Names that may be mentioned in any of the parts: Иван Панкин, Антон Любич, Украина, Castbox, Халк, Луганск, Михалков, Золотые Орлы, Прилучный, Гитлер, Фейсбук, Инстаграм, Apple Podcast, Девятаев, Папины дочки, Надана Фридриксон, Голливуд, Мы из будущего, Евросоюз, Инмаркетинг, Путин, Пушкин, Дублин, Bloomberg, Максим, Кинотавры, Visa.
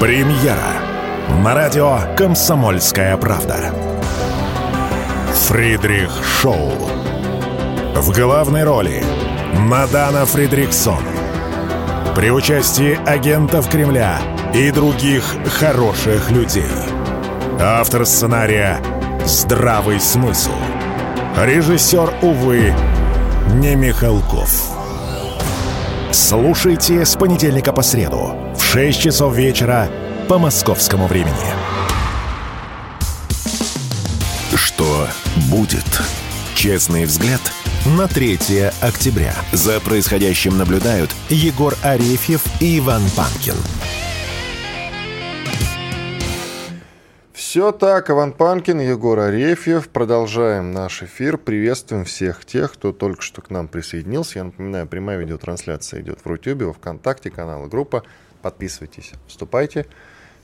Премьера на радио «Комсомольская правда». Фридрих Шоу. В главной роли Надана Фридриксон. При участии агентов Кремля и других хороших людей. Автор сценария — «Здравый смысл». Режиссер, увы, не Михалков. Слушайте с понедельника по среду в 6 часов вечера по московскому времени. Что будет? Честный взгляд на 3 октября. За происходящим наблюдают Егор Арефьев и Иван Панкин. Все так, Иван Панкин, Егор Арефьев. Продолжаем наш эфир. Приветствуем всех тех, кто только что к нам присоединился. Я напоминаю, прямая видеотрансляция идет в Ютубе, во Вконтакте, канал и группа. Подписывайтесь, вступайте,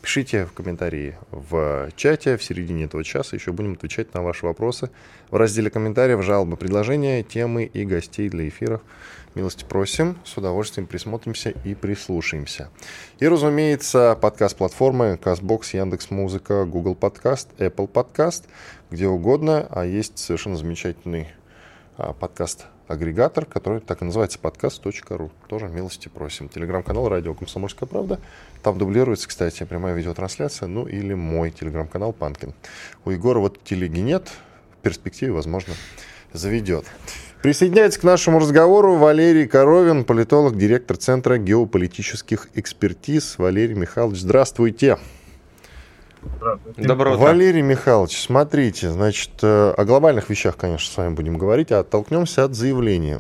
пишите в комментарии в чате. В середине этого часа еще будем отвечать на ваши вопросы в разделе комментариев, жалобы, предложения, темы и гостей для эфиров. Милости просим, с удовольствием присмотримся и прислушаемся. И, разумеется, подкаст-платформы Castbox, Яндекс.Музыка, Google Podcast, Apple Podcast, где угодно. А есть совершенно замечательный подкаст-агрегатор, который так и называется — podcast.ru. Тоже милости просим. Телеграм-канал «Радио Комсомольская правда». Там дублируется, кстати, прямая видеотрансляция. Ну или мой телеграм-канал «Панкин». У Егора вот телеги нет. В перспективе, возможно, заведет. Присоединяется к нашему разговору Валерий Коровин, политолог, директор Центра геополитических экспертиз. Валерий Михайлович, здравствуйте. Здравствуйте. Доброе утро. Валерий Михайлович, смотрите, значит, о глобальных вещах, конечно, с вами будем говорить, а оттолкнемся от заявления.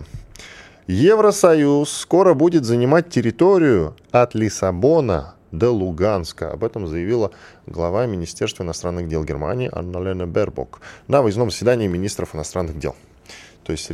Евросоюз скоро будет занимать территорию от Лиссабона до Луганска. Об этом заявила глава Министерства иностранных дел Германии Анна Лена Бербок на выездном заседании министров иностранных дел. То есть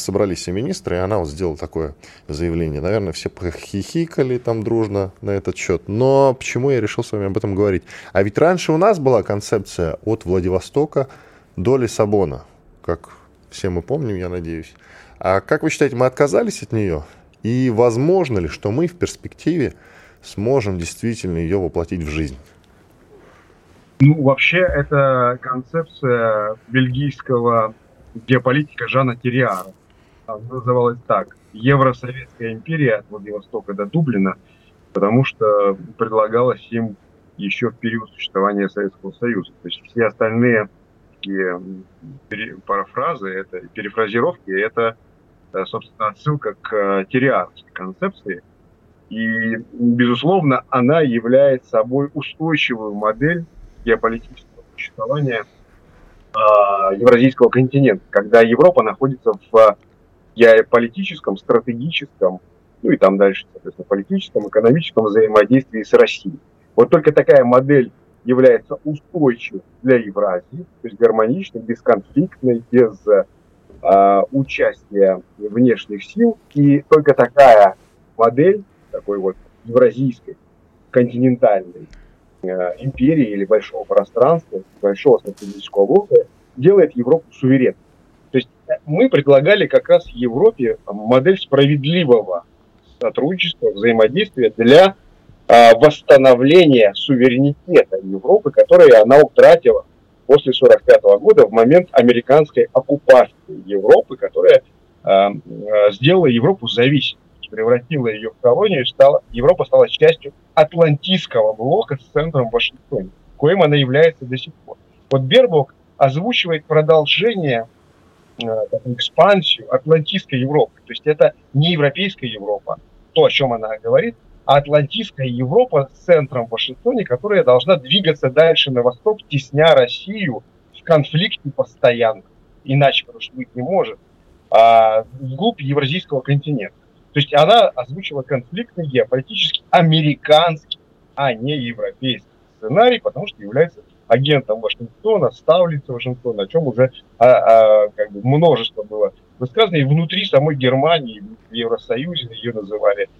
собрались все министры, и она вот сделала такое заявление. Наверное, все похихикали там дружно на этот счет. Но почему я решил с вами об этом говорить? А ведь раньше у нас была концепция от Владивостока до Лиссабона. Как все мы помним, я надеюсь. А как вы считаете, мы отказались от нее? И возможно ли, что мы в перспективе сможем действительно ее воплотить в жизнь? Ну, вообще, это концепция бельгийского геополитика Жана Тириара. Она называлась так: Евросоветская империя от Владивостока до Дублина, потому что предлагалась им еще в период существования Советского Союза. То есть все остальные парафразы, это перефразировки, это, собственно, отсылка к тириарской концепции. И, безусловно, она является собой устойчивую модель геополитического существования евразийского континента, когда Европа находится в геополитическом, стратегическом, ну и там дальше, соответственно, политическом, экономическом взаимодействии с Россией. Вот только такая модель является устойчивой для Евразии, то есть гармоничной, бесконфликтной, без участия внешних сил. И только такая модель, такой вот евразийской, континентальной империи или большого пространства, большого стратегического блока, делает Европу суверенной. То есть мы предлагали как раз Европе модель справедливого сотрудничества, взаимодействия для восстановления суверенитета Европы, который она утратила после 1945 года в момент американской оккупации Европы, которая сделала Европу зависимой, превратила ее в колонию, Европа стала частью атлантического блока с центром Вашингтона, коим она является до сих пор. Вот Бербок озвучивает продолжение, экспансию атлантической Европы. То есть это не европейская Европа, то, о чем она говорит, а атлантическая Европа с центром Вашингтона, которая должна двигаться дальше на восток, тесня Россию в конфликте постоянно. Иначе, потому что быть не может, вглубь евразийского континента. То есть она озвучила конфликтный геополитический американский, а не европейский сценарий, потому что является агентом Вашингтона, ставленцем Вашингтона, о чем уже как бы множество было высказано. И внутри самой Германии, в Евросоюзе ее называли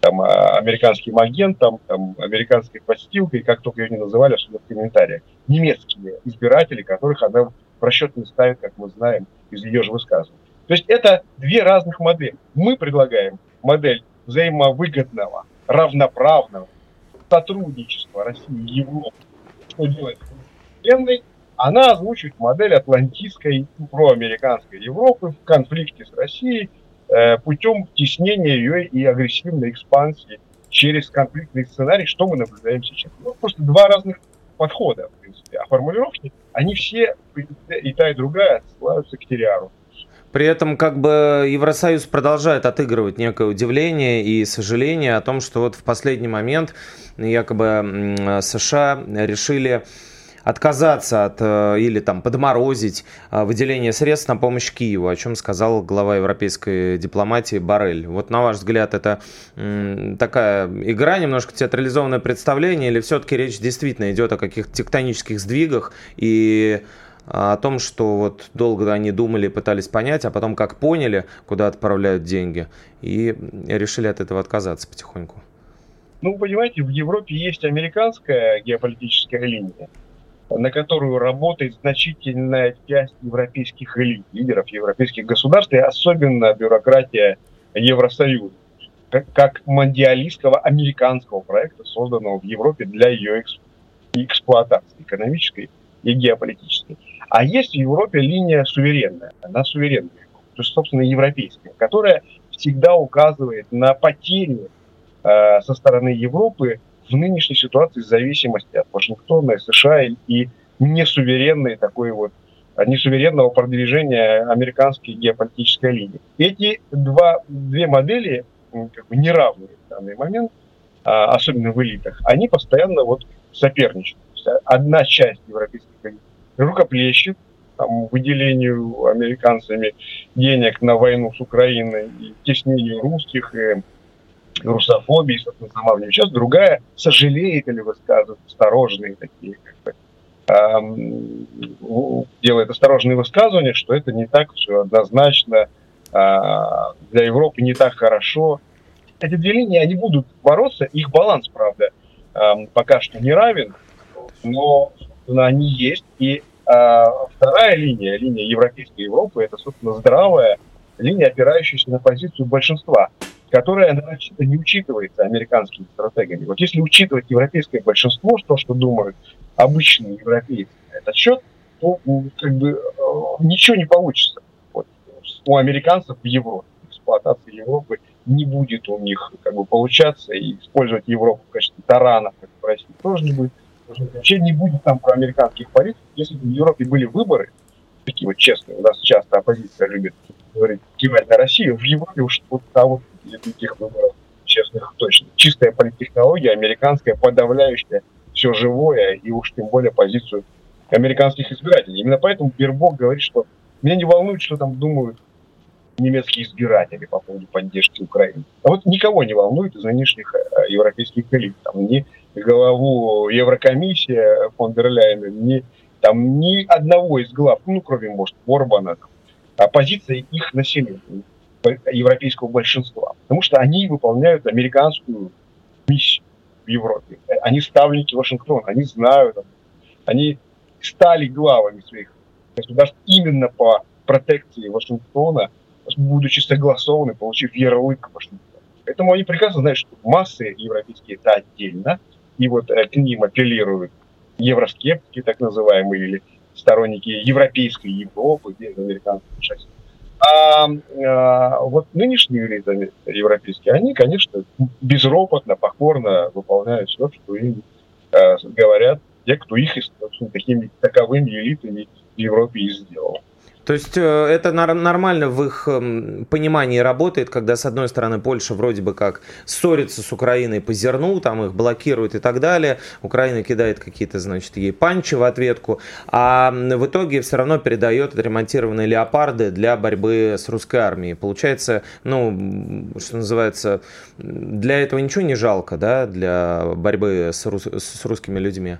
там американским агентом, там американской подстилкой, как только ее не называли, особенно в комментариях. Немецкие избиратели, которых она в расчет не ставит, как мы знаем, из ее же высказываний. То есть это две разных модели. Мы предлагаем модель взаимовыгодного, равноправного сотрудничества России и Европы, что делать с Вселенной, она озвучивает модель атлантистской проамериканской Европы в конфликте с Россией путем теснения ее и агрессивной экспансии через конфликтный сценарий, что мы наблюдаем сейчас. Ну, просто два разных подхода, в принципе. А формулировки, они все, и та, и другая, ссылаются к Тириару. При этом как бы Евросоюз продолжает отыгрывать некое удивление и сожаление о том, что вот в последний момент якобы США решили отказаться от или там подморозить выделение средств на помощь Киеву, о чем сказал глава европейской дипломатии Барель. Вот на ваш взгляд, это такая игра, немножко театрализованное представление, или все-таки речь действительно идет о каких-то тектонических сдвигах и о том, что вот долго они думали, пытались понять, а потом как поняли, куда отправляют деньги, и решили от этого отказаться потихоньку? Ну, понимаете, в Европе есть американская геополитическая линия, на которую работает значительная часть европейских элит, лидеров европейских государств, и особенно бюрократия Евросоюза, как мандиалистского американского проекта, созданного в Европе для ее эксплуатации экономической и геополитической. А есть в Европе линия суверенная, она суверенная, то есть, собственно, европейская, которая всегда указывает на потери со стороны Европы в нынешней ситуации зависимости от Вашингтона, США и несуверенной такой вот, несуверенного продвижения американской геополитической линии. Эти две модели, как бы неравные в данный момент, особенно в элитах, они постоянно вот соперничают. Одна часть европейских элит рукоплещет там, выделению американцами денег на войну с Украиной, и теснению русских, и русофобии, собственно, сама в ней. Сейчас другая сожалеет или высказывает осторожные такие, как бы, делает осторожные высказывания, что это не так все однозначно, для Европы не так хорошо. Эти две линии, они будут бороться, их баланс, правда, пока что не равен, но они есть. И вторая линия, линия европейской Европы, это, собственно, здравая линия, опирающаяся на позицию большинства, которая нарочито не учитывается американскими стратегами. Вот если учитывать европейское большинство, то, что думают обычные европейцы на этот счет, то как бы ничего не получится. Вот. У американцев в Европе, эксплуатация Европы не будет у них как бы получаться, и использовать Европу в качестве тарана, как в России, тоже не будет. Вообще не будет там про американских политиков. Если бы в Европе были выборы, такие вот честные, у нас часто оппозиция любит говорить, кивать на Россию, в Европе уж вот того, для таких выборов честных точно. Чистая политтехнология американская, подавляющая все живое и уж тем более позицию американских избирателей. Именно поэтому Бербок говорит, что меня не волнует, что там думают немецкие избиратели по поводу поддержки Украины. А вот никого не волнует из нынешних европейских элит. Там ни главу Еврокомиссии фон дер Ляйена, ни одного из глав, ну кроме, может, Орбана, оппозиция их населения, европейского большинства, потому что они выполняют американскую миссию в Европе. Они ставленники Вашингтона, они знают, они стали главами своих государств именно по протекции Вашингтона, будучи согласованы, получив ярлык Вашингтона. Поэтому они прекрасно знают, что массы европейские это отдельно, и вот к ним апеллируют евроскептики, так называемые, или сторонники европейской Европы, без американского участия. А вот нынешние элиты европейские, они, конечно, безропотно, покорно выполняют все, что им говорят те, кто их таковыми элитами в Европе и сделал. То есть это нормально в их понимании работает, когда с одной стороны Польша вроде бы как ссорится с Украиной по зерну, там их блокируют и так далее, Украина кидает какие-то, значит, ей панчи в ответку, а в итоге все равно передает отремонтированные леопарды для борьбы с русской армией. Получается, ну, что называется, для этого ничего не жалко, да, для борьбы с русскими людьми?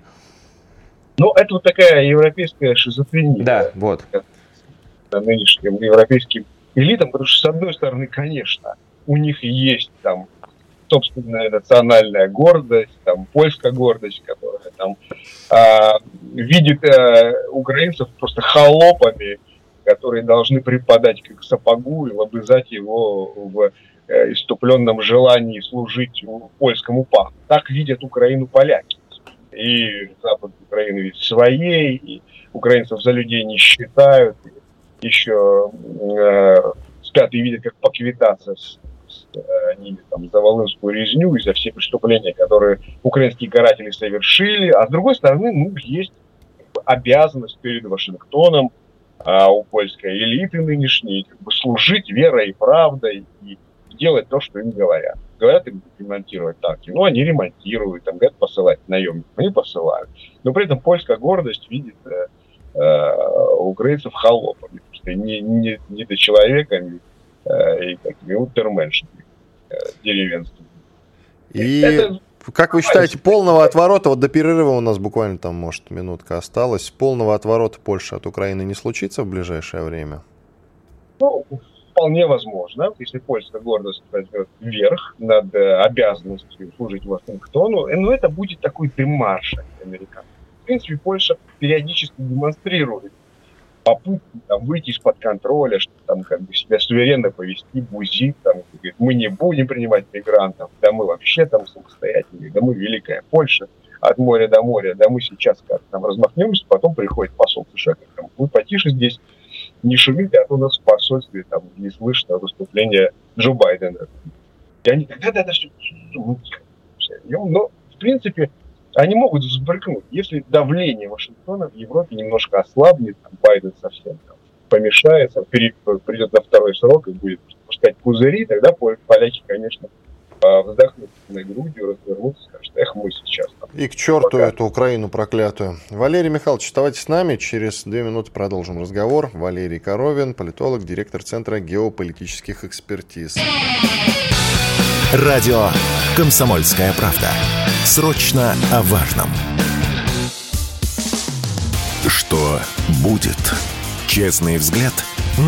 Ну, это вот такая европейская шизофрения. Да, вот. Нынешним европейским элитам, потому что, с одной стороны, конечно, у них есть там собственная национальная гордость, там польская гордость, которая там видит украинцев просто холопами, которые должны преподать к сапогу и лобызать его в иступленном желании служить польскому папу. Так видят Украину поляки. И Запад Украины ведь своей, и украинцев за людей не считают. Еще спят и видят, как поквитаться с ними там, за Волынскую резню и за все преступления, которые украинские каратели совершили. А с другой стороны, ну, есть обязанность перед Вашингтоном у польской элиты нынешней как бы служить верой и правдой и делать то, что им говорят. Говорят им ремонтировать танки, ну они ремонтируют, там говорят посылать наемников, они посылают. Но при этом польская гордость видит украинцев холопами, просто не до человека, и такими утерменшами деревенскими. И это... Как вы считаете, полного отворота, вот до перерыва у нас буквально там, может, минутка осталась, полного отворота Польши от Украины не случится в ближайшее время? Ну, вполне возможно, если польская гордость возьмет вверх над обязанностью служить Вашингтону, но это будет такой демарш американцев. В принципе, Польша периодически демонстрирует попытки там, выйти из-под контроля, что там как бы себя суверенно повести, бузить, там, говорит, мы не будем принимать мигрантов, да мы вообще там самостоятельные, да мы великая Польша, от моря до моря, да мы сейчас как там размахнемся, потом приходит посол США, как там, вы потише здесь, не шумите, а то у нас в посольстве там не слышно выступление Джо Байдена. И они говорят, да-да-да, но в принципе... Они могут взбрыкнуть, если давление Вашингтона в Европе немножко ослабнет, там, Байден совсем там, помешается, придет на второй срок и будет пускать пузыри, тогда поляки, конечно, вздохнут на грудью, развернутся, скажут, эх, мы сейчас там. И к черту пока эту Украину проклятую. Валерий Михайлович, оставайтесь с нами, через 2 минуты продолжим разговор. Валерий Коровин, политолог, директор Центра геополитических экспертиз. Радио «Комсомольская правда». Срочно о важном. Что будет? Честный взгляд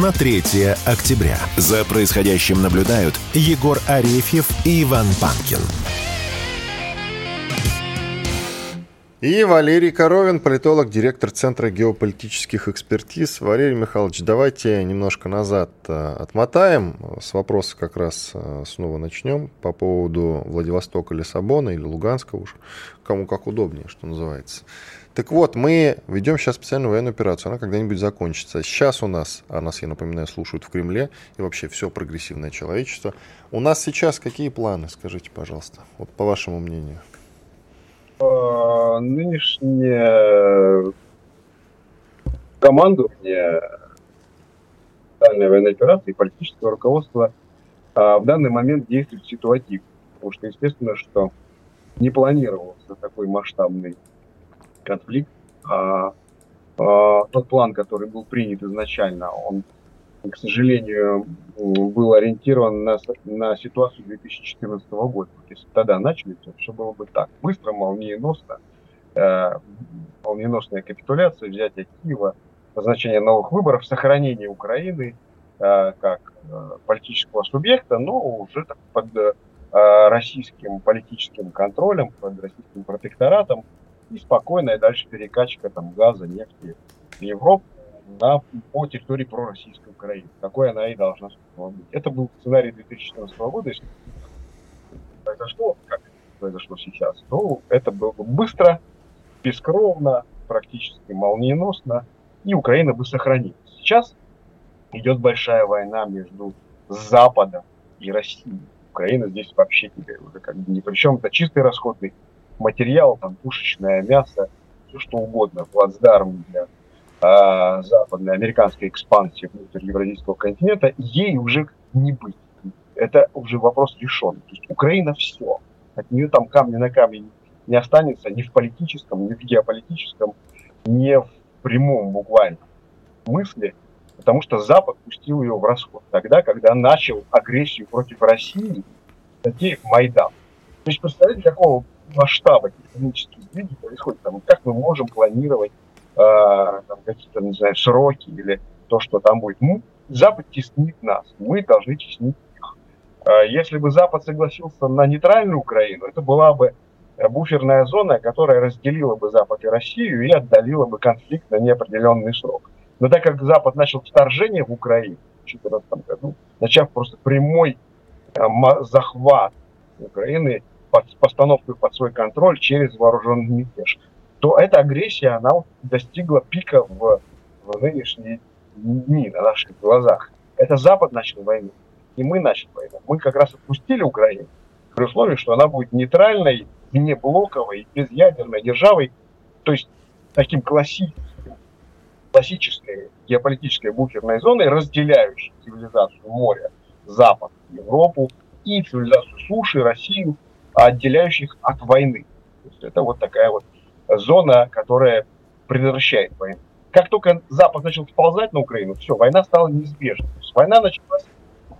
на 3 октября. За происходящим наблюдают Егор Арефьев и Иван Панкин. И Валерий Коровин, политолог, директор Центра геополитических экспертиз. Валерий Михайлович, давайте немножко назад отмотаем. С вопроса как раз снова начнем по поводу Владивостока, Лиссабона или Луганска, уж кому как удобнее, что называется. Так вот, мы ведем сейчас специальную военную операцию, она когда-нибудь закончится. Сейчас у нас, а нас, я напоминаю, слушают в Кремле и вообще все прогрессивное человечество. У нас сейчас какие планы, скажите, пожалуйста, вот по вашему мнению? Нынешнее командование специальной военной операции и политическое руководство в данный момент действует ситуативно, потому что, естественно, что не планировался такой масштабный конфликт, тот план, который был принят изначально, он, к сожалению, был ориентирован на ситуацию 2014 года. Если тогда начали, то все было бы так. Быстро, молниеносно. Молниеносная капитуляция, взятие Киева, назначение новых выборов, сохранение Украины как политического субъекта, но уже так, под российским политическим контролем, под российским протекторатом и спокойная дальше перекачка там, газа, нефти в Европу. По территории пророссийской Украины. Такой она и должна быть. Это был сценарий 2014 года. Если произошло, как произошло сейчас, то это было бы быстро, бескровно, практически молниеносно, и Украина бы сохранилась. Сейчас идет большая война между Западом и Россией. Украина здесь вообще теперь уже как бы ни при чем. Это чистый расходный материал, там пушечное мясо, все что угодно, плацдарм для западной американской экспансии внутрь евразийского континента, ей уже не быть. Это уже вопрос решен. То есть Украина все. От нее там камня на камне не останется ни в политическом, ни в геополитическом, ни в прямом буквально мысли, потому что Запад пустил ее в расход тогда, когда начал агрессию против России, затеяв Майдан. То есть представляете, какого масштаба технические сдвиги происходят? Там, как мы можем планировать там, какие-то, не знаю, сроки или то, что там будет. Запад теснит нас, мы должны теснить их. Если бы Запад согласился на нейтральную Украину, это была бы буферная зона, которая разделила бы Запад и Россию и отдалила бы конфликт на неопределенный срок. Но так как Запад начал вторжение в Украину в 2014 году, начав просто прямой захват Украины, постановку под свой контроль через вооруженный мятеж, то эта агрессия, она достигла пика в нынешние дни на наших глазах. Это Запад начал войну, и мы начали войну. Мы как раз отпустили Украину при условии, что она будет нейтральной, неблоковой, безъядерной державой, то есть таким классической геополитической буферной зоной, разделяющей цивилизацию моря, Запад, Европу и цивилизацию суши, Россию, отделяющих от войны. То есть это вот такая вот зона, которая предотвращает войну. Как только Запад начал вползать на Украину, все, война стала неизбежной. То есть война началась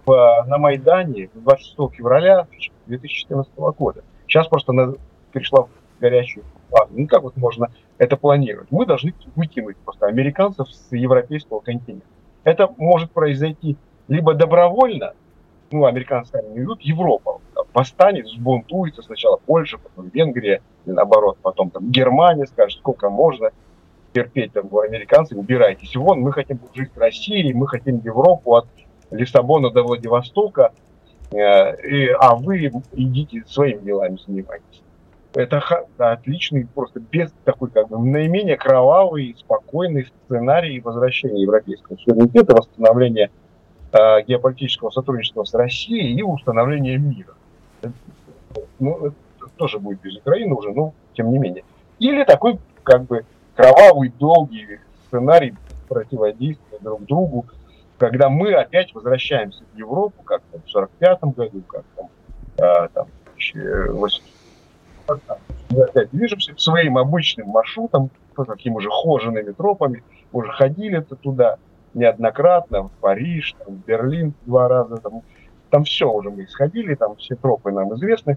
на Майдане 26 февраля 2014 года. Сейчас просто она перешла в горячую фазу. Ну как вот можно это планировать? Мы должны выкинуть просто американцев с европейского континента. Это может произойти либо добровольно, ну американцы сами не идут, Европа восстанет, сбунтуется, сначала Польша, потом Венгрия, и наоборот, потом там Германия скажет, сколько можно терпеть, там, американцы, убирайтесь вон, мы хотим жить в России, мы хотим Европу от Лиссабона до Владивостока, а вы идите своими делами занимайтесь. Это отличный, просто без такой, как бы, наименее кровавый, спокойный сценарий возвращения европейского суверенитета, восстановления геополитического сотрудничества с Россией и установления мира. Ну, это тоже будет без Украины уже, но тем не менее. Или такой, как бы, кровавый, долгий сценарий противодействия друг другу, когда мы опять возвращаемся в Европу, как там, в 1945 году, как там, мы опять движемся своим обычным маршрутом, по таким уже хожеными тропами, уже ходили-то туда неоднократно, в Париж, там, в Берлин 2 раза, там все уже мы сходили, там все тропы нам известны.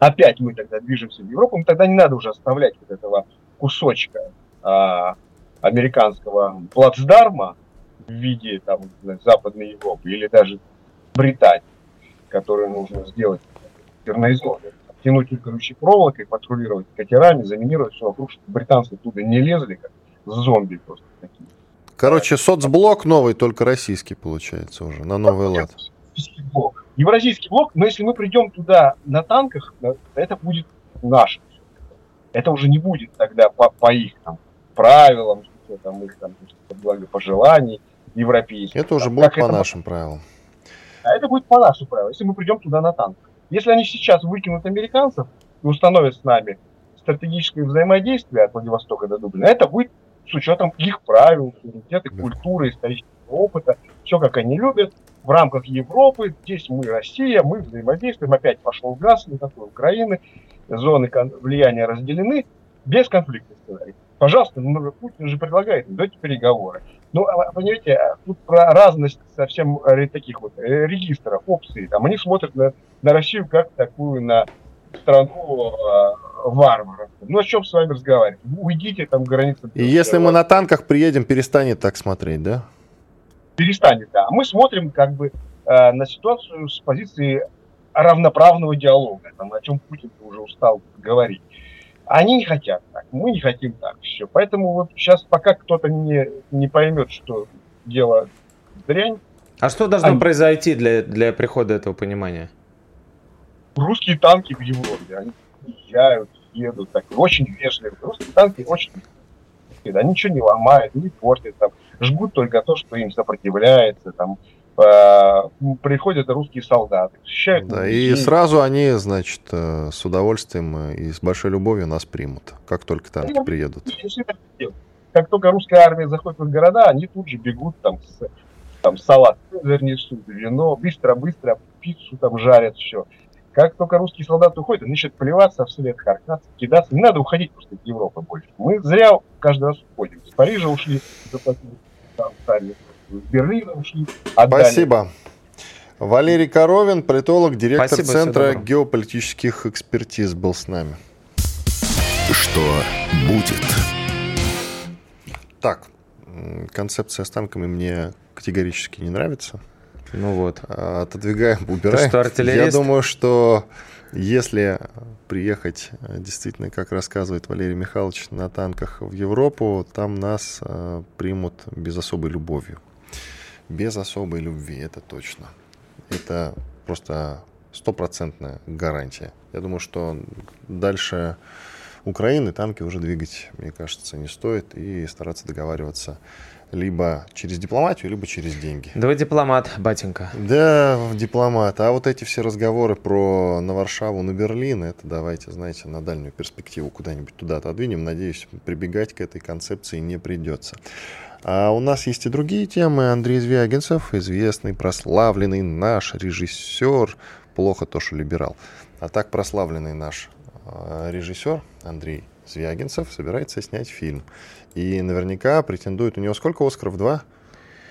Опять мы тогда движемся в Европу, тогда не надо уже оставлять вот этого кусочка американского плацдарма в виде там, Западной Европы или даже Британии, которую нужно сделать северной зоной, тянуть колючей проволокой, патрулировать катерами, заминировать все вокруг, чтобы британцы туда не лезли, как зомби просто такие. Короче, соцблок новый, только российский получается уже, на новый лад. Евразийский блок, но если мы придем туда на танках, это будет наше. Это уже не будет тогда по их там, правилам, там, их там, благопожеланий европейских. Это уже будет по нашим правилам. А это будет по нашим правилам, если мы придем туда на танках. Если они сейчас выкинут американцев и установят с нами стратегическое взаимодействие от Владивостока до Дублина, это будет с учетом их правил, суверенитета, культуры, исторического опыта, все как они любят. В рамках Европы, здесь мы Россия, мы взаимодействуем, опять пошел газ, никакой Украины, зоны влияния разделены, без конфликта. Пожалуйста, Путин же предлагает, давайте переговоры. Ну, понимаете, тут про разность совсем таких вот регистров, опций. Там они смотрят на Россию как такую, на страну варваров. Ну, о чем с вами разговаривать? Уйдите там границы. И если мы на танках приедем, перестанет так смотреть, да? Перестанет, да. Мы смотрим как бы на ситуацию с позиции равноправного диалога, там, о чем Путин уже устал говорить. Они не хотят так, мы не хотим так. Все. Поэтому вот сейчас пока кто-то не поймет, что дело дрянь. А что должно произойти для прихода этого понимания? Русские танки в Европе, они приезжают, едут, так, очень вежливые. Русские танки очень вежливые, они ничего не ломают, не портят, там, жгут только то, что им сопротивляется, там, приходят русские солдаты. Да, и сразу они, значит, с удовольствием и с большой любовью нас примут, как только танки приедут. Как только русская армия заходит в города, они тут же бегут, там салат несут, вино, быстро-быстро пиццу там жарят, все. Как только русские солдаты уходят, они начинают плеваться вслед, харкаться, кидаться. Не надо уходить просто из Европы больше. Мы зря каждый раз уходим. Из Парижа ушли, заплатили, там сами. Спасибо. Валерий Коровин, политолог, директор Центра геополитических экспертиз, был с нами. Что будет? Так, концепция с танками мне категорически не нравится. Ну вот. Отодвигаем, убираем. Ты что, я думаю, что если приехать, действительно, как рассказывает Валерий Михайлович, на танках в Европу, там нас примут без особой любовью. Без особой любви, это точно. Это просто стопроцентная гарантия. Я думаю, что дальше Украины танки уже двигать, мне кажется, не стоит, и стараться договариваться либо через дипломатию, либо через деньги. Да вы дипломат, батенька. Да, дипломат. А вот эти все разговоры про на Варшаву, на Берлин, это давайте, знаете, на дальнюю перспективу куда-нибудь туда отодвинем. Надеюсь, прибегать к этой концепции не придется. А у нас есть и другие темы. Андрей Звягинцев, известный, прославленный наш режиссер. Плохо то, что либерал. А так прославленный наш режиссер Андрей Звягинцев собирается снять фильм. И наверняка претендует... У него сколько Оскаров? 2?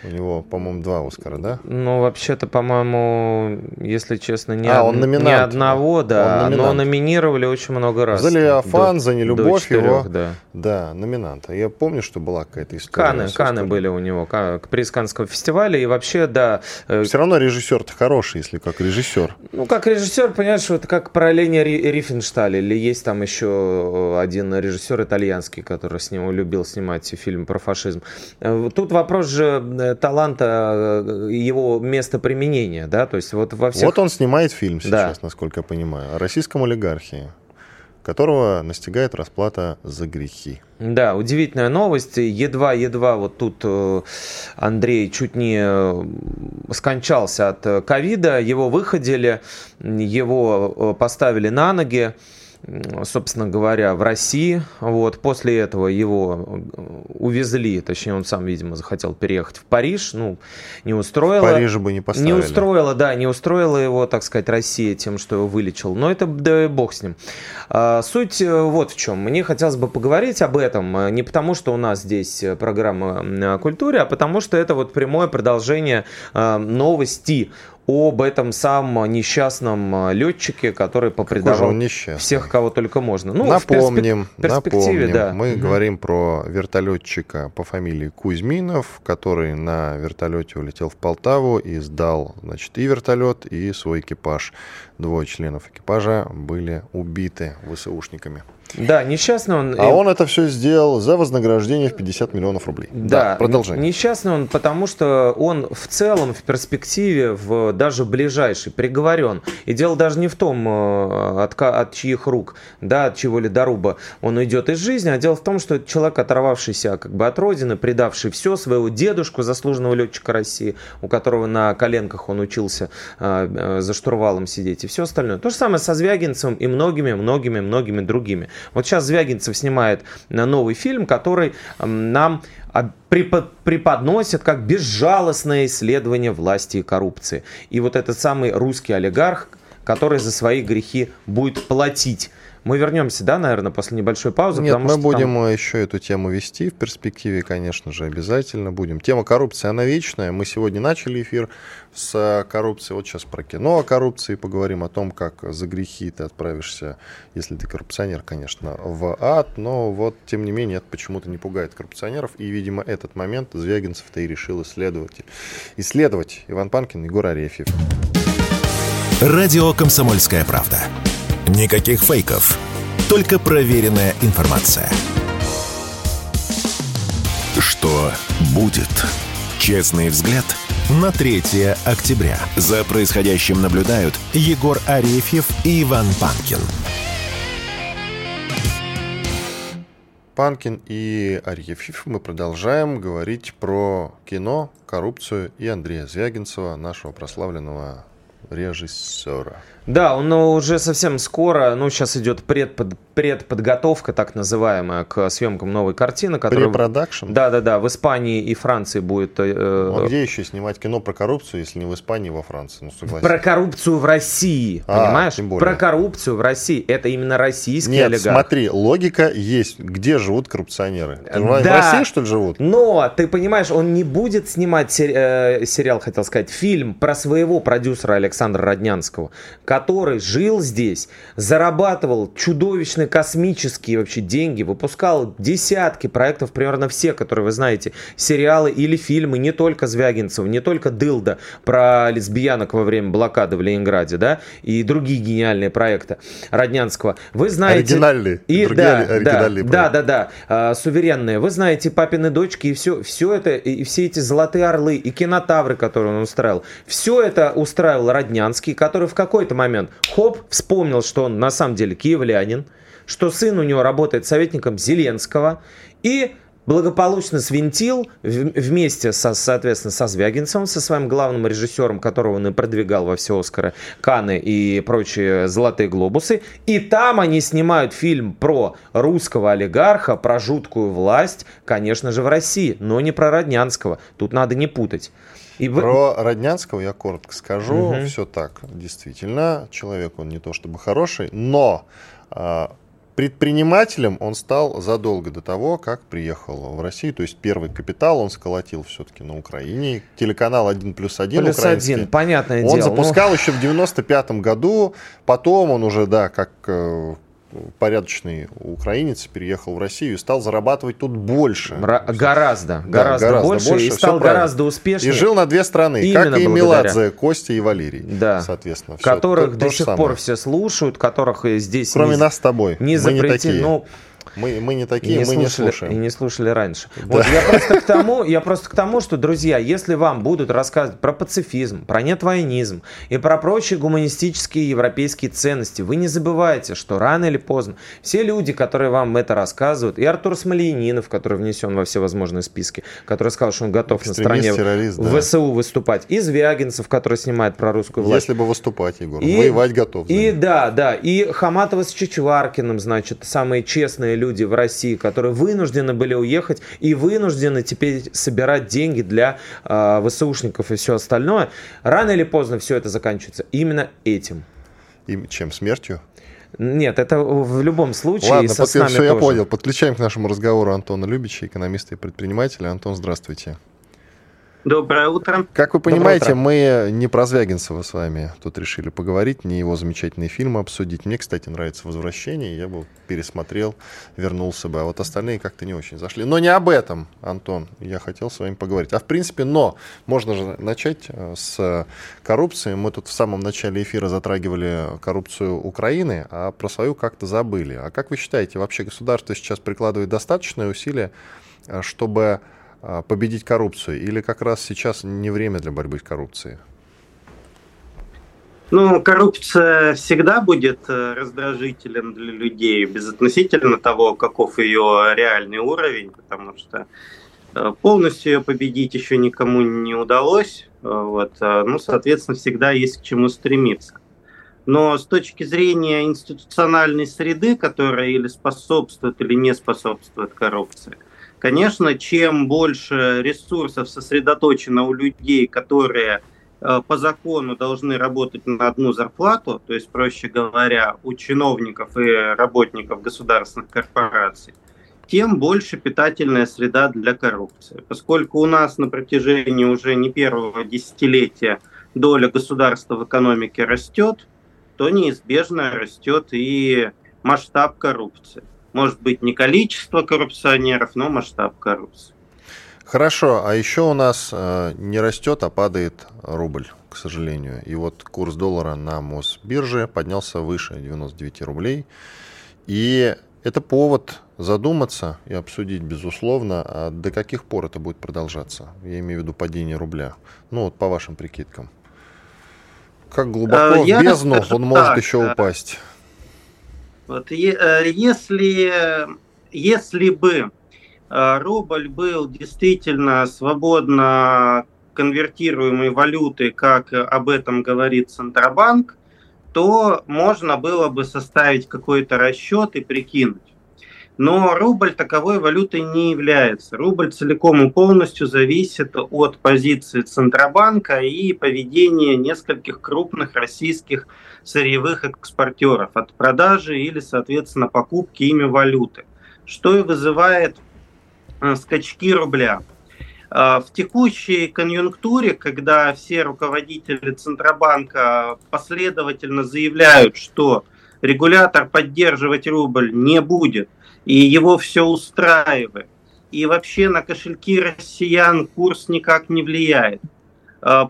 У него, по-моему, 2 Оскара, да? Ну, вообще-то, по-моему, если честно, не одного, да, но номинировали очень много раз. За «Левиафан», за «Нелюбовь» его. Да, номинант. Я помню, что была какая-то история. Канны были у него, приз Каннского фестиваля, и вообще, да. Все равно режиссер-то хороший, если как режиссер. Ну, как режиссер, понимаешь, вот как параллельно Рифеншталь, или есть там еще один режиссер итальянский, который с него любил снимать фильм про фашизм. Тут вопрос же... таланта, его место применения, да, то есть вот во всех... Вот он снимает фильм сейчас, да, насколько я понимаю, о российском олигархе, которого настигает расплата за грехи. Да, удивительная новость. Едва вот тут Андрей чуть не скончался от ковида, его выходили, его поставили на ноги, собственно говоря, в России. Вот. После этого его увезли, точнее, он сам, видимо, захотел переехать в Париж, ну, не устроило. В Париже бы не поставили. Не устроило его, так сказать, Россия тем, что его вылечил. Но это, да, бог с ним. Суть вот в чем. Мне хотелось бы поговорить об этом не потому, что у нас здесь программа о культуре, а потому, что это вот прямое продолжение новости об этом самом несчастном летчике, который попредавал всех, кого только можно. Ну, напомним, да. Мы говорим про вертолетчика по фамилии Кузьминов, который на вертолете улетел в Полтаву и сдал, значит, и вертолет, и свой экипаж. 2 членов экипажа были убиты ВСУшниками. Да, несчастный он... А он это все сделал за вознаграждение в 50 миллионов рублей. Да, продолжай. Несчастный он, потому что он в целом в перспективе, в даже ближайший, приговорен. И дело даже не в том, от чьих рук, да, от чего ледоруба он уйдет из жизни, а дело в том, что это человек, оторвавшийся как бы от родины, предавший все, своего дедушку, заслуженного летчика России, у которого на коленках он учился за штурвалом сидеть и все остальное. То же самое со Звягинцевым и многими-многими-многими другими. Вот сейчас Звягинцев снимает новый фильм, который нам преподносит как безжалостное исследование власти и коррупции. И вот этот самый русский олигарх, который за свои грехи будет платить. Мы вернемся, да, наверное, после небольшой паузы. Нет, потому мы что будем там... еще эту тему вести в перспективе, конечно же, обязательно будем. Тема коррупции, она вечная. Мы сегодня начали эфир с коррупцией. Вот сейчас про кино о коррупции поговорим, о том, как за грехи ты отправишься, если ты коррупционер, конечно, в ад. Но вот, тем не менее, это почему-то не пугает коррупционеров. И, видимо, этот момент Звягинцев-то и решил исследовать. Иван Панкин, Егор Арефьев. Радио «Комсомольская правда». Никаких фейков, только проверенная информация. Что будет? Честный взгляд на 3 октября. За происходящим наблюдают Егор Арефьев и Иван Панкин. Панкин и Арефьев. Мы продолжаем говорить про кино, коррупцию и Андрея Звягинцева, нашего прославленного режиссера. Да, он уже совсем скоро, ну, сейчас идет предподготовка, так называемая, к съемкам новой картины. Препродакшн? Да, в Испании и Франции будет... А где еще снимать кино про коррупцию, если не в Испании, во Франции? Ну, согласен. Про коррупцию в России, понимаешь? Тем более. Про коррупцию в России. Это именно российский олигарх. Нет, смотри, логика есть. Где живут коррупционеры? Да, в России, что ли, живут? Но, ты понимаешь, он не будет снимать фильм про своего продюсера Александра Роднянского, который жил здесь, зарабатывал чудовищные космические вообще деньги, выпускал десятки проектов, примерно все, которые вы знаете, сериалы или фильмы, не только Звягинцев, не только «Дылда» про лесбиянок во время блокады в Ленинграде, да, и другие гениальные проекты Роднянского. Вы знаете... Оригинальные, суверенные. Вы знаете «Папины дочки» и все это, и все эти «Золотые Орлы», и «Кинотавры», которые он устраивал. Все это устраивал Роднянского Роднянский, который в какой-то момент, хоп, вспомнил, что он на самом деле киевлянин, что сын у него работает советником Зеленского, и благополучно свинтил вместе, соответственно, со Звягинцевым, со своим главным режиссером, которого он и продвигал во все Оскары, Канны и прочие «Золотые глобусы». И там они снимают фильм про русского олигарха, про жуткую власть, конечно же, в России, но не про Роднянского. Тут надо не путать. И про Роднянского я коротко скажу. Угу. Все так, действительно. Человек он не то чтобы хороший, но... предпринимателем он стал задолго до того, как приехал в Россию. То есть первый капитал он сколотил все-таки на Украине. Телеканал 1+1 Плюс украинский. 1, понятное дело. Он запускал еще в 95-м году. Потом он уже, да, как порядочный украинец, переехал в Россию и стал зарабатывать тут больше. Гораздо больше. И стал гораздо успешнее. И жил на две страны, именно как и Меладзе, Костя и Валерий. Да. Соответственно, которых все, до сих пор все слушают, которых здесь... Кроме нас с тобой. Не запретили. Мы не такие, мы не слушаем. И не слушали раньше. Да. Вот, я просто к тому, что, друзья, если вам будут рассказывать про пацифизм, про нетвойнизм и про прочие гуманистические европейские ценности, вы не забывайте, что рано или поздно все люди, которые вам это рассказывают, и Артур Смольянинов, который внесен во все возможные списки, который сказал, что он готов на стороне ВСУ выступать, и Звягинцев, который снимает про русскую власть. Если бы выступать, Егор, воевать готов. И и Хаматова с Чичваркиным, значит, самые честные люди в России, которые вынуждены были уехать и вынуждены теперь собирать деньги для ВСУшников и все остальное. Рано или поздно все это заканчивается именно этим. И чем? Смертью? Нет, это в любом случае. Ладно, все я понял. Подключаем к нашему разговору Антона Любича, экономиста и предпринимателя. Антон, здравствуйте. Доброе утро. Как вы понимаете, мы не про Звягинцева с вами тут решили поговорить, не его замечательные фильмы обсудить. Мне, кстати, нравится «Возвращение», я бы пересмотрел, вернулся бы, а вот остальные как-то не очень зашли. Но не об этом, Антон, я хотел с вами поговорить. А в принципе, можно же начать с коррупции. Мы тут в самом начале эфира затрагивали коррупцию Украины, а про свою как-то забыли. А как вы считаете, вообще государство сейчас прикладывает достаточные усилия, чтобы... победить коррупцию? Или как раз сейчас не время для борьбы с коррупцией? Коррупция всегда будет раздражителем для людей, безотносительно того, каков ее реальный уровень, потому что полностью ее победить еще никому не удалось. Соответственно, всегда есть к чему стремиться. Но с точки зрения институциональной среды, которая или способствует, или не способствует коррупции, конечно, чем больше ресурсов сосредоточено у людей, которые по закону должны работать на одну зарплату, то есть, проще говоря, у чиновников и работников государственных корпораций, тем больше питательная среда для коррупции. Поскольку у нас на протяжении уже не первого десятилетия доля государства в экономике растет, то неизбежно растет и масштаб коррупции. Может быть, не количество коррупционеров, но масштаб коррупции. Хорошо, а еще у нас не растет, а падает рубль, к сожалению. И вот курс доллара на Мосбирже поднялся выше 99 рублей. И это повод задуматься и обсудить, безусловно, а до каких пор это будет продолжаться. Я имею в виду падение рубля. По вашим прикидкам. Как глубоко в бездну он может еще упасть? Если бы рубль был действительно свободно конвертируемой валютой, как об этом говорит Центробанк, то можно было бы составить какой-то расчет и прикинуть. Но рубль таковой валютой не является. Рубль целиком и полностью зависит от позиции Центробанка и поведения нескольких крупных российских сырьевых экспортеров от продажи или, соответственно, покупки ими валюты, что и вызывает скачки рубля. В текущей конъюнктуре, когда все руководители Центробанка последовательно заявляют, что регулятор поддерживать рубль не будет, и его все устраивает, и вообще на кошельки россиян курс никак не влияет.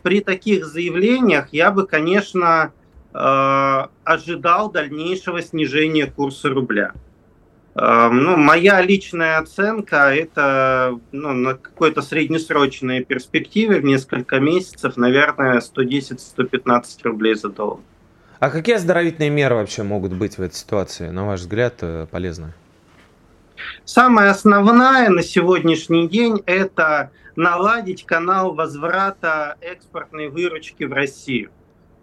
При таких заявлениях я бы, конечно, ожидал дальнейшего снижения курса рубля. Ну, моя личная оценка – это на какой-то среднесрочной перспективе в несколько месяцев, наверное, 110-115 рублей за доллар. А какие оздоровительные меры вообще могут быть в этой ситуации, на ваш взгляд, полезны? Самая основная на сегодняшний день – это наладить канал возврата экспортной выручки в Россию.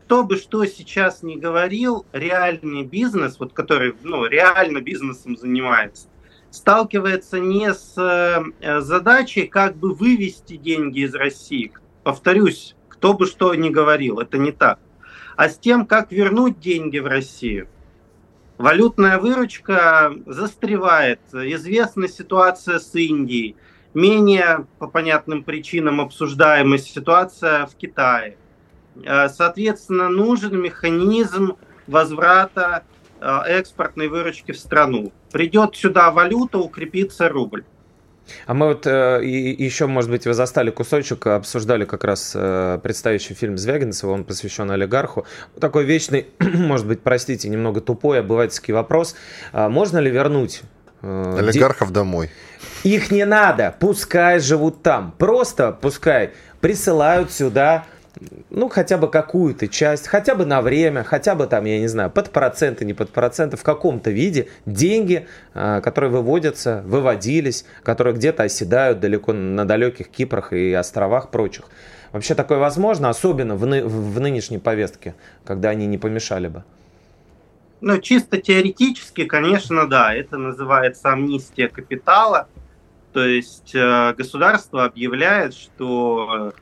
Кто бы что сейчас ни говорил, реальный бизнес, вот который реально бизнесом занимается, сталкивается не с задачей, как бы вывести деньги из России. Повторюсь, кто бы что ни говорил, это не так. А с тем, как вернуть деньги в Россию. Валютная выручка застревает. Известна ситуация с Индией. Менее, по понятным причинам, обсуждаемая ситуация в Китае. Соответственно, нужен механизм возврата экспортной выручки в страну. Придет сюда валюта, укрепится рубль. А мы вот еще, может быть, вы застали кусочек, обсуждали как раз предстоящий фильм Звягинцева, он посвящен олигарху. Такой вечный, может быть, простите, немного тупой обывательский вопрос. Можно ли вернуть... олигархов домой? Их не надо, пускай живут там. Просто пускай присылают сюда... хотя бы какую-то часть, хотя бы на время, хотя бы там, я не знаю, под проценты, не под проценты, в каком-то виде деньги, которые выводятся, выводились, которые где-то оседают далеко на далеких Кипрах и островах прочих. Вообще такое возможно, особенно в нынешней повестке, когда они не помешали бы? Чисто теоретически, конечно, да. Это называется амнистия капитала. То есть государство объявляет, что...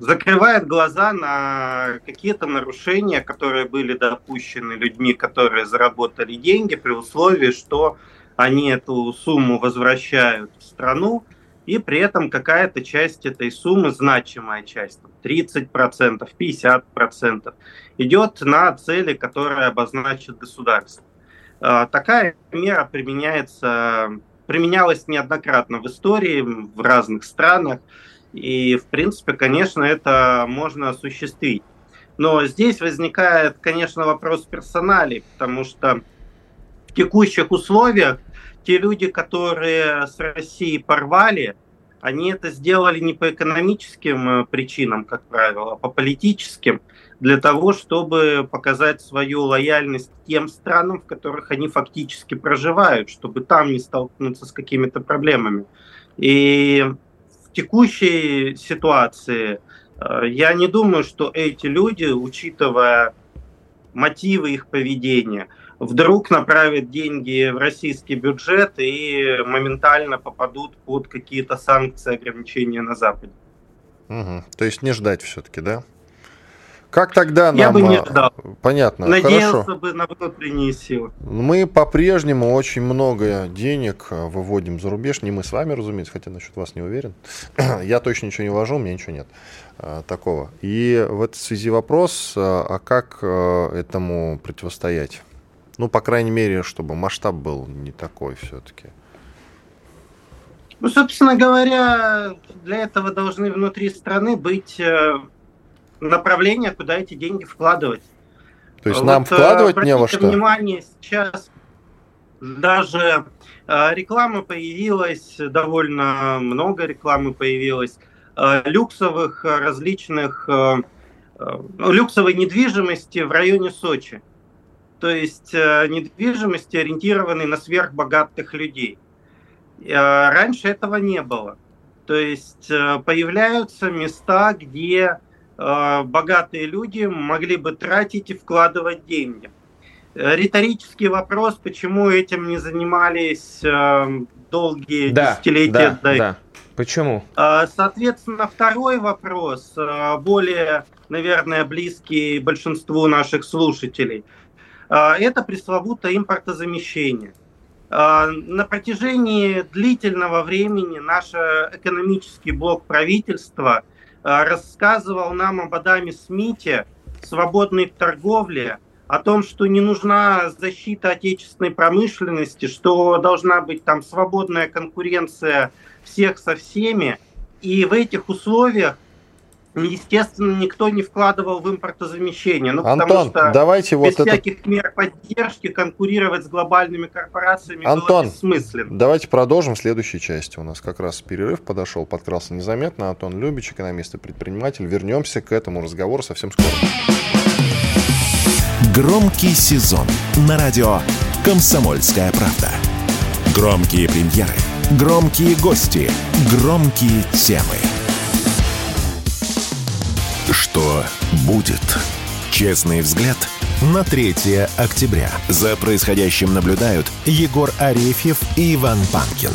закрывает глаза на какие-то нарушения, которые были допущены людьми, которые заработали деньги, при условии, что они эту сумму возвращают в страну, и при этом какая-то часть этой суммы, значимая часть, 30%, 50%, идет на цели, которые обозначит государство. Такая мера применялась неоднократно в истории, в разных странах. И, в принципе, конечно, это можно осуществить. Но здесь возникает, конечно, вопрос персоналей, потому что в текущих условиях те люди, которые с Россией порвали, они это сделали не по экономическим причинам, как правило, а по политическим, для того, чтобы показать свою лояльность тем странам, в которых они фактически проживают, чтобы там не столкнуться с какими-то проблемами. И... в текущей ситуации я не думаю, что эти люди, учитывая мотивы их поведения, вдруг направят деньги в российский бюджет и моментально попадут под какие-то санкции, ограничения на Западе. Угу. То есть не ждать все-таки, да? Как тогда нам... Я бы не ждал. Понятно. Надеялся хорошо. Бы на внутренние силы. Мы по-прежнему очень много денег выводим за рубеж. Не мы с вами, разумеется, хотя насчет вас не уверен. Я точно ничего не вожу, у меня ничего нет такого. И в этой связи вопрос, а как этому противостоять? По крайней мере, чтобы масштаб был не такой все-таки. Собственно говоря, для этого должны внутри страны быть... направление, куда эти деньги вкладывать. То есть нам вкладывать не во что? Обратите внимание, сейчас даже реклама появилась, довольно много рекламы появилось, люксовых различных, люксовой недвижимости в районе Сочи. То есть недвижимости, ориентированной на сверхбогатых людей. Раньше этого не было. То есть появляются места, где... богатые люди могли бы тратить и вкладывать деньги. Риторический вопрос, почему этим не занимались долгие десятилетия. Да. Почему? Соответственно, второй вопрос, более, наверное, близкий большинству наших слушателей, это пресловутое импортозамещение. На протяжении длительного времени наш экономический блок правительства рассказывал нам об Адаме Смите, свободной торговле, о том, что не нужна защита отечественной промышленности, что должна быть там свободная конкуренция всех со всеми. И в этих условиях естественно, никто не вкладывал в импортозамещение. Ну, Антон, потому что давайте без вот всяких мер поддержки конкурировать с глобальными корпорациями было бессмысленно. Антон, давайте продолжим в следующей части. У нас как раз перерыв подошел, подкрался незаметно. Антон Любич, экономист и предприниматель. Вернемся к этому разговору совсем скоро. Громкий сезон на радио «Комсомольская правда». Громкие премьеры, громкие гости, громкие темы. Что будет? Честный взгляд на 3 октября. За происходящим наблюдают Егор Арефьев и Иван Панкин.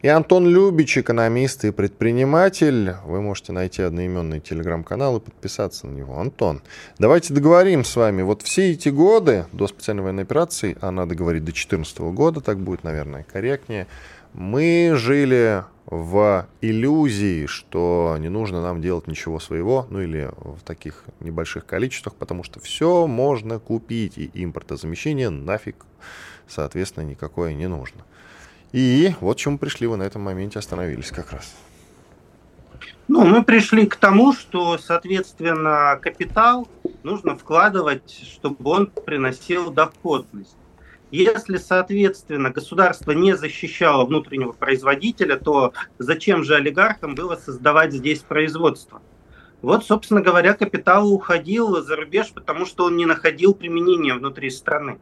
И Антон Любич, экономист и предприниматель. Вы можете найти одноименный телеграм-канал и подписаться на него. Антон, давайте договорим с вами. Вот все эти годы до специальной военной операции, а надо говорить до 2014 года, так будет, наверное, корректнее, мы жили в иллюзии, что не нужно нам делать ничего своего, ну или в таких небольших количествах, потому что все можно купить, и импортозамещение нафиг, соответственно, никакое не нужно. И вот к чему пришли, вы на этом моменте остановились как раз. Ну, мы пришли к тому, что, соответственно, капитал нужно вкладывать, чтобы он приносил доходность. Если, соответственно, государство не защищало внутреннего производителя, то зачем же олигархам было создавать здесь производство? Вот, собственно говоря, капитал уходил за рубеж, потому что он не находил применения внутри страны.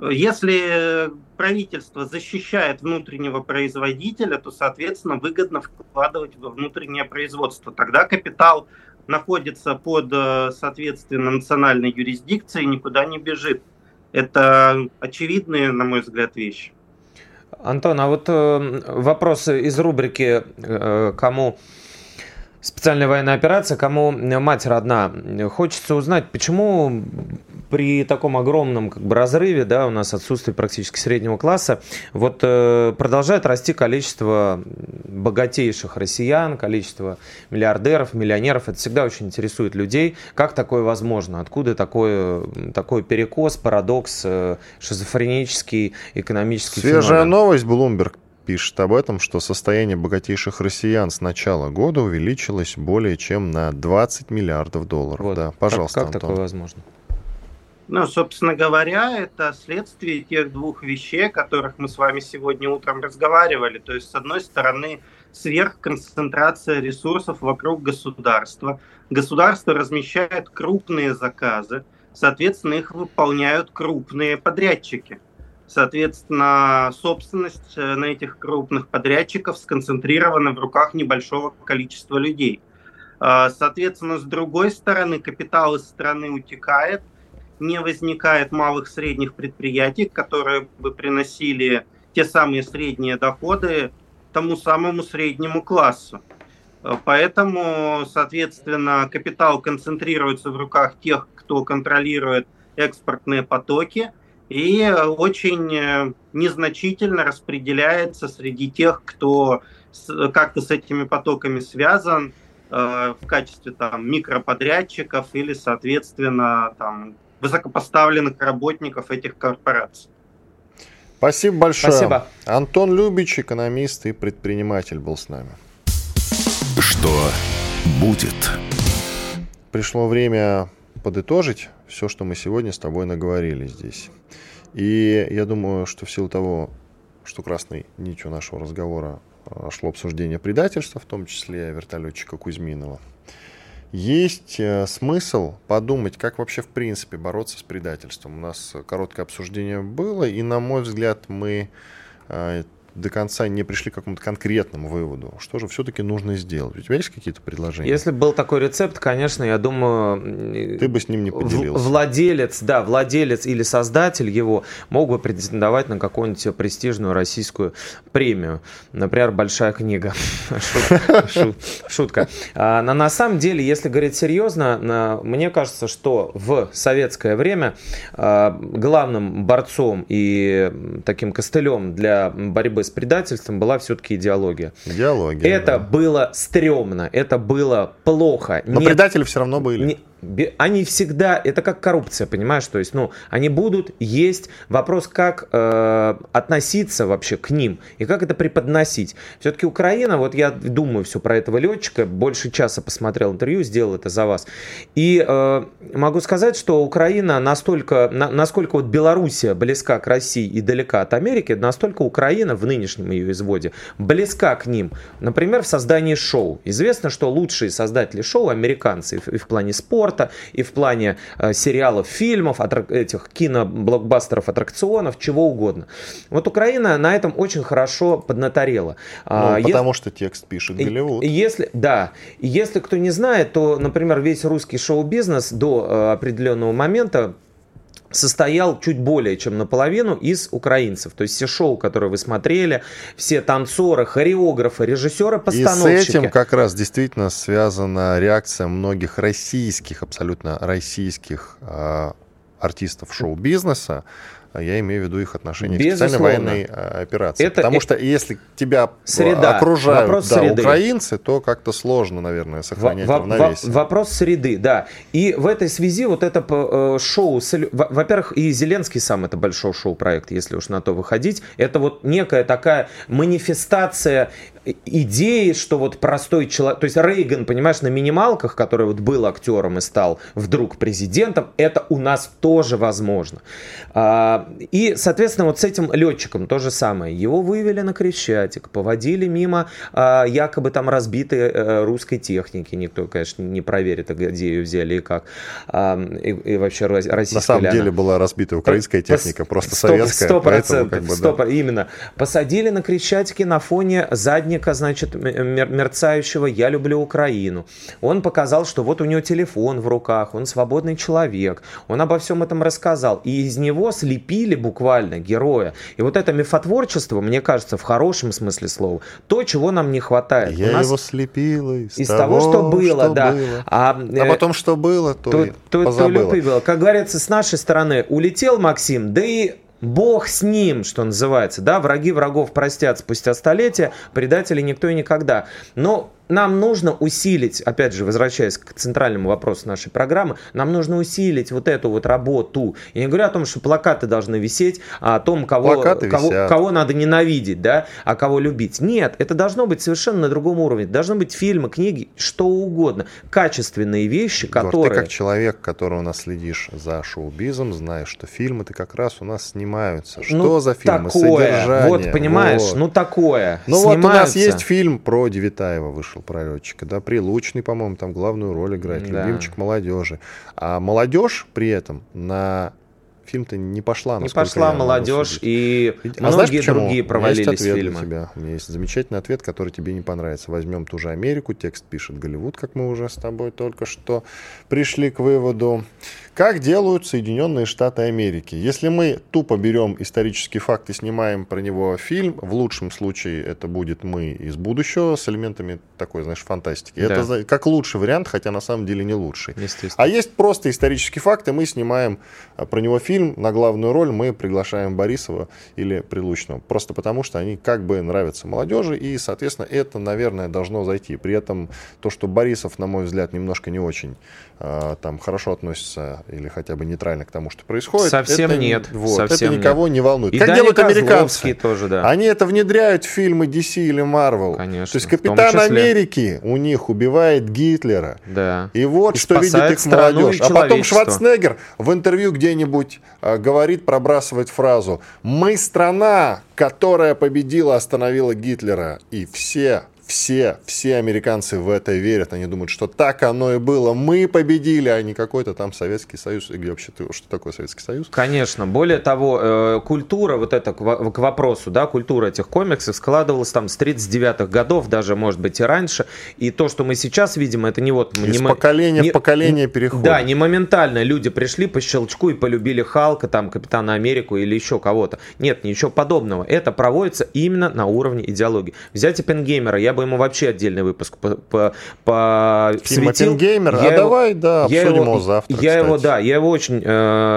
Если правительство защищает внутреннего производителя, то, соответственно, выгодно вкладывать во внутреннее производство. Тогда капитал находится под, соответственно, национальной юрисдикцией и никуда не бежит. Это очевидные, на мой взгляд, вещи. Антон, а вот вопрос из рубрики «Кому специальная военная операция, кому мать родна». Хочется узнать, почему при таком огромном как бы разрыве, да, у нас отсутствие практически среднего класса, вот продолжает расти количество богатейших россиян, количество миллиардеров, миллионеров. Это всегда очень интересует людей. Как такое возможно? Откуда такой перекос, парадокс, шизофренический, экономический феномен? Свежая новость, Bloomberg пишет об этом, что состояние богатейших россиян с начала года увеличилось более чем на 20 миллиардов долларов. Вот. Да, пожалуйста, как Антон. Такое возможно? Ну, собственно говоря, это следствие тех двух вещей, о которых мы с вами сегодня утром разговаривали. То есть, с одной стороны, сверхконцентрация ресурсов вокруг государства. Государство размещает крупные заказы, соответственно, их выполняют крупные подрядчики. Соответственно, собственность на этих крупных подрядчиков сконцентрирована в руках небольшого количества людей. Соответственно, с другой стороны, капитал из страны утекает, не возникает малых средних предприятий, которые бы приносили те самые средние доходы тому самому среднему классу. Поэтому, соответственно, капитал концентрируется в руках тех, кто контролирует экспортные потоки, и очень незначительно распределяется среди тех, кто как-то с этими потоками связан в качестве там, микроподрядчиков или, соответственно, там, высокопоставленных работников этих корпораций. Спасибо большое. Спасибо. Антон Любич, экономист и предприниматель, был с нами. Что будет? Пришло время подытожить все, что мы сегодня с тобой наговорили здесь. И я думаю, что в силу того, что красной нитью нашего разговора шло обсуждение предательства, в том числе вертолетчика Кузьминова, есть смысл подумать, как вообще в принципе бороться с предательством. У нас короткое обсуждение было, и, на мой взгляд, мы до конца не пришли к какому-то конкретному выводу. Что же все-таки нужно сделать? У тебя есть какие-то предложения? Если бы был такой рецепт, конечно, я думаю... Ты бы с ним не поделился. Владелец или создатель его мог бы претендовать на какую-нибудь престижную российскую премию. Например, «Большая книга». Шутка. Но на самом деле, если говорить серьезно, мне кажется, что в советское время главным борцом и таким костылем для борьбы с предательством была все-таки идеология. Идеология. Это было стрёмно, это было плохо. Но предатели все равно были. они всегда, это как коррупция, понимаешь, то есть, ну, они будут есть, вопрос, как относиться вообще к ним и как это преподносить. Все-таки Украина, вот я думаю все про этого летчика, больше часа посмотрел интервью, сделал это за вас, и могу сказать, что Украина настолько, насколько вот Белоруссия близка к России и далека от Америки, настолько Украина в нынешнем ее изводе близка к ним, например, в создании шоу. Известно, что лучшие создатели шоу американцы и в плане спорта, и в плане сериалов, фильмов, этих киноблокбастеров, аттракционов, чего угодно. Вот Украина на этом очень хорошо поднаторела. Потому что текст пишет Голливуд. Если кто не знает, то, например, весь русский шоу-бизнес до определенного момента состоял чуть более чем наполовину из украинцев. То есть все шоу, которые вы смотрели, все танцоры, хореографы, режиссеры, постановщики. И с этим как раз действительно связана реакция многих российских, абсолютно российских артистов шоу-бизнеса. Я имею в виду их отношение к специальной военной операции. Потому что если тебя окружают украинцы, то как-то сложно, наверное, сохранять равновесие. Вопрос среды, да. И в этой связи вот это шоу... Во-первых, и Зеленский сам это большой шоу-проект, если уж на то выходить. Это вот некая такая манифестация идеи, что вот простой человек... То есть Рейган, понимаешь, на минималках, который вот был актером и стал вдруг президентом, это у нас тоже возможно. И, соответственно, вот с этим летчиком то же самое. Его вывели на Крещатик, поводили мимо якобы там разбитой русской техники. Никто, конечно, не проверит, где ее взяли и как. И вообще российская. На самом деле была разбита украинская техника, просто советская. 100%. Именно. Посадили на Крещатике на фоне задника, значит, мерцающего «Я люблю Украину». Он показал, что вот у него телефон в руках, он свободный человек. Он обо всем этом рассказал. И из него слепили буквально героя. И вот это мифотворчество, мне кажется, в хорошем смысле слова, то, чего нам не хватает. Я его слепила из того, что было. А потом, что было, то позабыла. Как говорится, с нашей стороны улетел Максим, да и Бог с ним, что называется. Да, враги врагов простят спустя столетия, предателей никто и никогда. Но нам нужно усилить, опять же, возвращаясь к центральному вопросу нашей программы, нам нужно усилить вот эту вот работу. Я не говорю о том, что плакаты должны висеть, а о том, кого надо ненавидеть, да, а кого любить. Нет, это должно быть совершенно на другом уровне. Должны быть фильмы, книги, что угодно. Качественные вещи, которые... Егор, ты как человек, которого нас следишь за шоу-бизом, знаешь, что фильмы-то как раз у нас снимаются. Что за фильмы? Такое. Содержание. Вот, понимаешь, вот. Такое. Снимаются. Вот у нас есть фильм про Девятаева, вышел. Про летчика, да, Прилучный, по-моему, там главную роль играет, да. Любимчик молодежи. А молодежь при этом на фильм-то не пошла. Не пошла молодежь, и многие другие провалились фильмы. У меня есть замечательный ответ, который тебе не понравится. Возьмем ту же Америку, текст пишет Голливуд, как мы уже с тобой только что пришли к выводу. Как делают Соединенные Штаты Америки? Если мы тупо берем исторический факт и снимаем про него фильм, в лучшем случае это будет мы из будущего с элементами такой, знаешь, фантастики. Да. Это как лучший вариант, хотя на самом деле не лучший. А есть просто исторический факт, и мы снимаем про него фильм. На главную роль мы приглашаем Борисова или Прилучного. Просто потому, что они как бы нравятся молодежи, и, соответственно, это, наверное, должно зайти. При этом то, что Борисов, на мой взгляд, немножко не очень там хорошо относится или хотя бы нейтрально к тому, что происходит. Совсем это никого не волнует. И как делают американцы? Тоже, да. Они это внедряют в фильмы DC или Marvel. Конечно. То есть Капитан Америки у них убивает Гитлера. Да. И вот и что видит их молодежь. А потом Шварценеггер в интервью где-нибудь говорит, пробрасывает фразу: «Мы страна, которая победила, остановила Гитлера». И все американцы в это верят. Они думают, что так оно и было. Мы победили, а не какой-то там Советский Союз. И где вообще, что такое Советский Союз? Конечно. Более того, культура, вот это к вопросу, да, культура этих комиксов складывалась там с 39-х годов, даже, может быть, и раньше. И то, что мы сейчас видим, это не вот... Из поколения в поколение переходит. Да, не моментально люди пришли по щелчку и полюбили Халка, там, Капитана Америку или еще кого-то. Нет, ничего подобного. Это проводится именно на уровне идеологии. Взять Оппенгеймера. Я я бы ему вообще отдельный выпуск посвятил. Фильм «Оппенгеймер», а давай, да, обсудим его завтра. Я его очень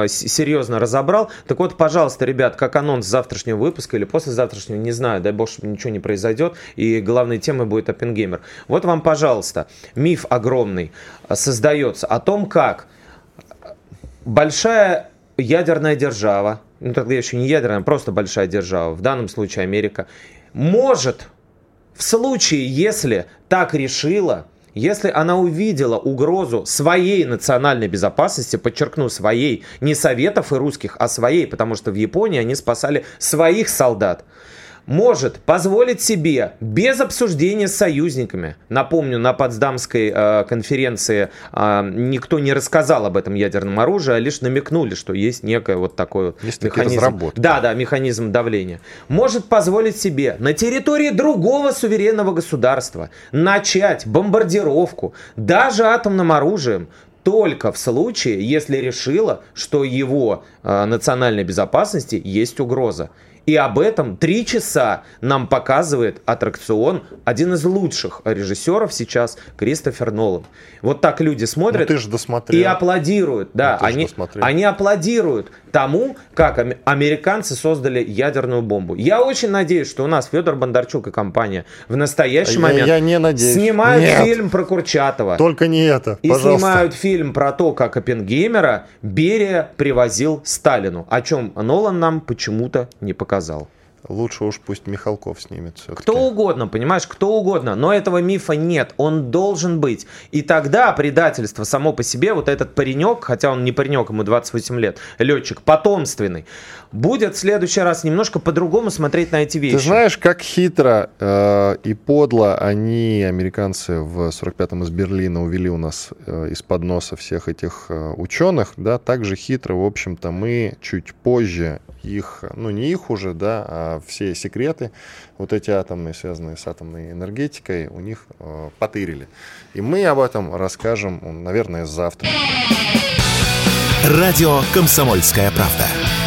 серьезно разобрал. Так вот, пожалуйста, ребят, как анонс завтрашнего выпуска или послезавтрашнего, не знаю, дай бог, чтобы ничего не произойдет, и главной темой будет «Оппенгеймер». Вот вам, пожалуйста, миф огромный создается о том, как большая ядерная держава, ну тогда еще не ядерная, просто большая держава, в данном случае Америка, может, в случае, если так решила, если она увидела угрозу своей национальной безопасности, подчеркну, своей, не советов и русских, а своей, потому что в Японии они спасали своих солдат, может позволить себе без обсуждения с союзниками. Напомню, на Потсдамской конференции никто не рассказал об этом ядерном оружии, а лишь намекнули, что есть некое вот такое вот механизм. Да, механизм давления. Может позволить себе на территории другого суверенного государства начать бомбардировку даже атомным оружием, только в случае, если решила, что его национальной безопасности есть угроза. И об этом 3 часа нам показывает аттракцион, один из лучших режиссеров сейчас, Кристофер Нолан. Вот так люди смотрят и аплодируют. Да, они аплодируют тому, как американцы создали ядерную бомбу. Я очень надеюсь, что у нас Федор Бондарчук и компания в настоящий момент снимают фильм про Курчатова. Только не это, пожалуйста. И снимают фильм про то, как Оппенгеймера Берия привозил Сталину. О чем Нолан нам почему-то не показал. Лучше уж пусть Михалков снимет все-таки. Кто угодно, понимаешь, кто угодно. Но этого мифа нет, он должен быть. И тогда предательство само по себе, вот этот паренек, хотя он не паренек, ему 28 лет, летчик, потомственный, будет в следующий раз немножко по-другому смотреть на эти вещи. Ты знаешь, как хитро и подло они, американцы, в 45-м из Берлина увели у нас из-под носа всех этих ученых, да, так же хитро, в общем-то, мы чуть позже их, ну не их уже, да, а все секреты, вот эти атомные, связанные с атомной энергетикой, у них потырили. И мы об этом расскажем, наверное, завтра. Радио «Комсомольская правда».